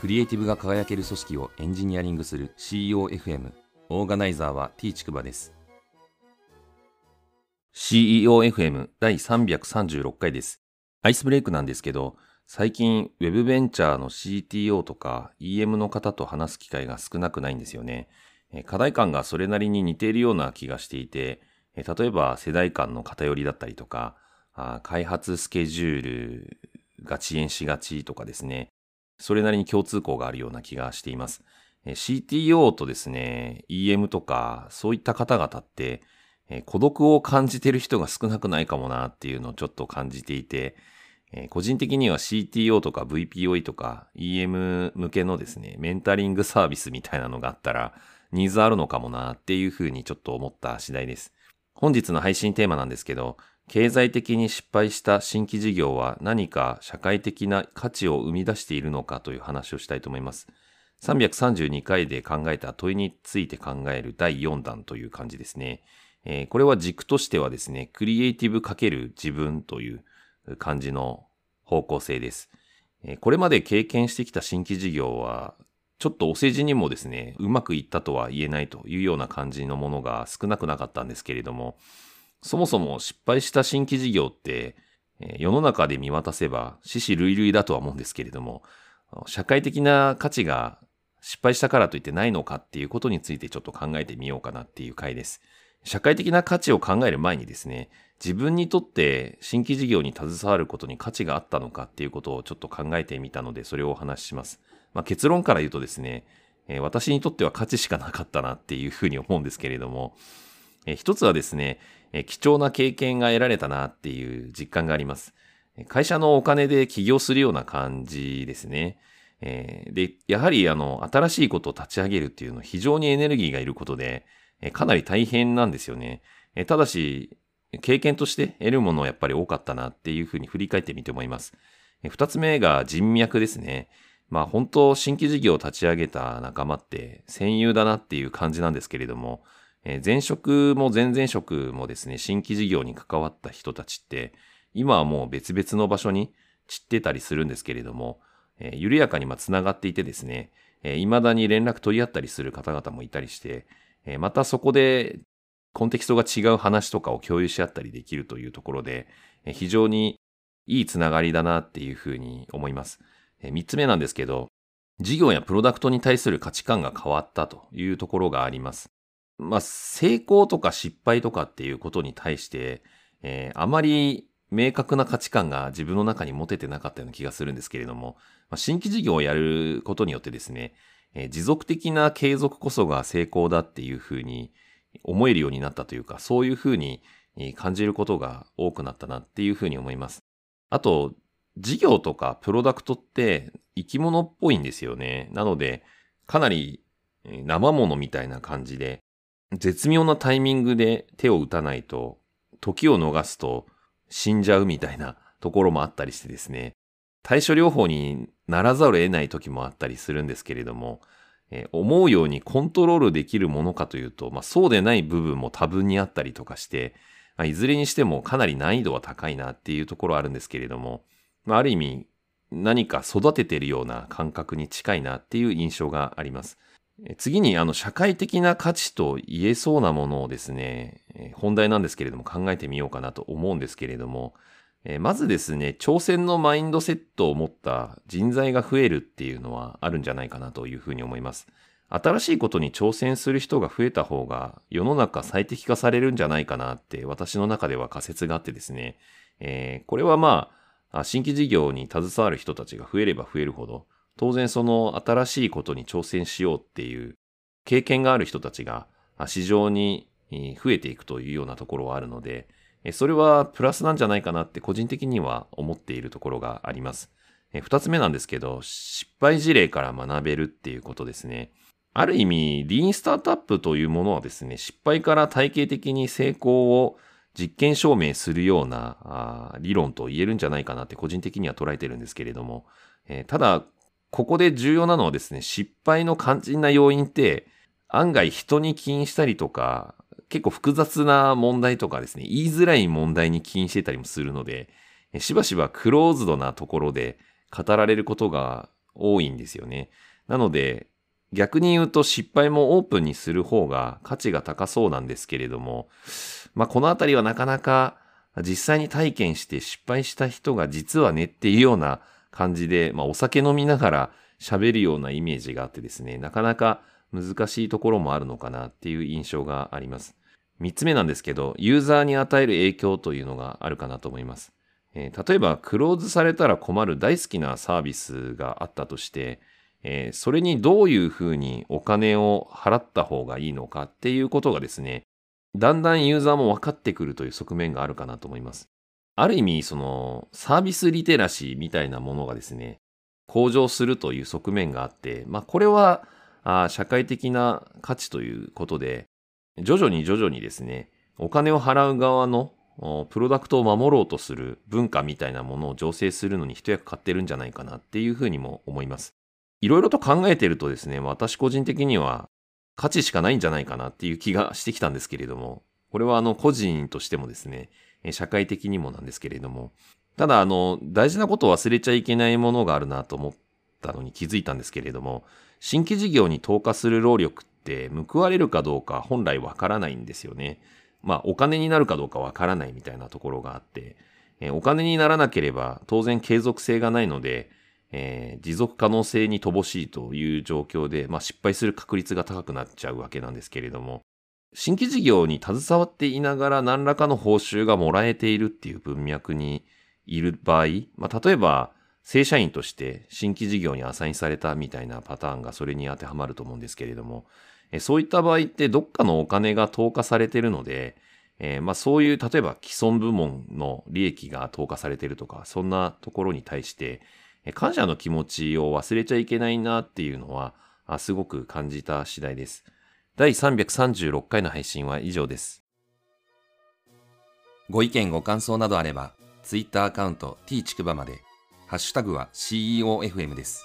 クリエイティブが輝ける組織をエンジニアリングする COFM。オーガナイザーは T ちくばです。CEOFM 第336回です。アイスブレイクなんですけど、最近 Web ベンチャーの CTO とか EM の方と話す機会が少なくないんですよね。課題感がそれなりに似ているような気がしていて、例えば世代間の偏りだったりとか、開発スケジュールが遅延しがちとかですね、それなりに共通項があるような気がしています。CTO とですね、EM とか、そういった方々って、孤独を感じてる人が少なくないかもなっていうのをちょっと感じていて、個人的には CTO とか VPOE とか EM 向けのですね、メンタリングサービスみたいなのがあったら、ニーズあるのかもなっていうふうにちょっと思った次第です。本日の配信テーマなんですけど、経済的に失敗した新規事業は何か社会的な価値を生み出しているのかという話をしたいと思います。332回で考えた問いについて考える第4弾という感じですね。これは軸としてはですね、クリエイティブ×自分という感じの方向性です。これまで経験してきた新規事業は、ちょっとお世辞にもですね、うまくいったとは言えないというような感じのものが少なくなかったんですけれども、そもそも失敗した新規事業って、世の中で見渡せば死死類類だとは思うんですけれども、社会的な価値が失敗したからといってないのかっていうことについてちょっと考えてみようかなっていう回です。社会的な価値を考える前にですね、自分にとって新規事業に携わることに価値があったのかっていうことをちょっと考えてみたので、それをお話しします。結論から言うとですね、私にとっては価値しかなかったなっていうふうに思うんですけれども、一つはですね、貴重な経験が得られたなっていう実感があります。会社のお金で起業するような感じですね。で、やはり新しいことを立ち上げるっていうのは非常にエネルギーがいることで、かなり大変なんですよね。ただし、経験として得るものはやっぱり多かったなっていうふうに振り返ってみて思います。二つ目が人脈ですね。本当新規事業を立ち上げた仲間って戦友だなっていう感じなんですけれども、前職も前々職もですね、新規事業に関わった人たちって、今はもう別々の場所に散ってたりするんですけれども、緩やかに繋がっていてですね、未だに連絡取り合ったりする方々もいたりして、またそこでコンテキストが違う話とかを共有し合ったりできるというところで、非常にいいつながりだなっていうふうに思います。3つ目なんですけど、事業やプロダクトに対する価値観が変わったというところがあります。成功とか失敗とかっていうことに対して、あまり明確な価値観が自分の中に持ててなかったような気がするんですけれども、新規事業をやることによってですね、持続的な継続こそが成功だっていうふうに思えるようになったというか、そういうふうに感じることが多くなったなっていうふうに思います。あと、事業とかプロダクトって生き物っぽいんですよね。なので、かなり生物みたいな感じで、絶妙なタイミングで手を打たないと、時を逃すと死んじゃうみたいなところもあったりしてですね、対処療法にならざるを得ない時もあったりするんですけれども、思うようにコントロールできるものかというと、そうでない部分も多分にあったりとかして、いずれにしてもかなり難易度は高いなっていうところはあるんですけれども、ある意味何か育てているような感覚に近いなっていう印象があります。次に社会的な価値と言えそうなものをですね、本題なんですけれども考えてみようかなと思うんですけれども、まずですね、挑戦のマインドセットを持った人材が増えるっていうのはあるんじゃないかなというふうに思います。新しいことに挑戦する人が増えた方が世の中最適化されるんじゃないかなって私の中では仮説があってですね、これは新規事業に携わる人たちが増えれば増えるほど、当然その新しいことに挑戦しようっていう経験がある人たちが市場に増えていくというようなところはあるので、それはプラスなんじゃないかなって個人的には思っているところがあります。二つ目なんですけど、失敗事例から学べるっていうことですね。ある意味、リーンスタートアップというものはですね、失敗から体系的に成功を実験証明するような理論と言えるんじゃないかなって個人的には捉えてるんですけれども、ただ、ここで重要なのはですね、失敗の肝心な要因って案外人に起因したりとか、結構複雑な問題とかですね、言いづらい問題に起因してたりもするので、しばしばクローズドなところで語られることが多いんですよね。なので、逆に言うと失敗もオープンにする方が価値が高そうなんですけれども、まあこのあたりはなかなか実際に体験して失敗した人が実はねっていうような感じで、まあお酒飲みながら喋るようなイメージがあってですね、なかなか難しいところもあるのかなっていう印象があります。3つ目なんですけど、ユーザーに与える影響というのがあるかなと思います。例えばクローズされたら困る大好きなサービスがあったとして、それにどういうふうにお金を払った方がいいのかっていうことがですね、だんだんユーザーも分かってくるという側面があるかなと思います。ある意味、そのサービスリテラシーみたいなものがですね、向上するという側面があって、まあこれは社会的な価値ということで、徐々にですね、お金を払う側のプロダクトを守ろうとする文化みたいなものを醸成するのに一役買ってるんじゃないかなっていうふうにも思います。いろいろと考えてるとですね、私個人的には価値しかないんじゃないかなっていう気がしてきたんですけれども、これは個人としてもですね、社会的にもなんですけれども、ただ大事なことを忘れちゃいけないものがあるなと思ったのに気づいたんですけれども、新規事業に投下する労力って報われるかどうか本来わからないんですよね。まあお金になるかどうかわからないみたいなところがあって、お金にならなければ当然継続性がないので、持続可能性に乏しいという状況で、まあ失敗する確率が高くなっちゃうわけなんですけれども、新規事業に携わっていながら何らかの報酬がもらえているっていう文脈にいる場合、まあ例えば正社員として新規事業にアサインされたみたいなパターンがそれに当てはまると思うんですけれども、そういった場合ってどっかのお金が投下されてるので、まあそういう例えば既存部門の利益が投下されてるとか、そんなところに対して感謝の気持ちを忘れちゃいけないなっていうのはすごく感じた次第です。第336回の配信は以上です。ご意見ご感想などあれば、Twitter アカウント t ちくばまで、#は CEOFM です。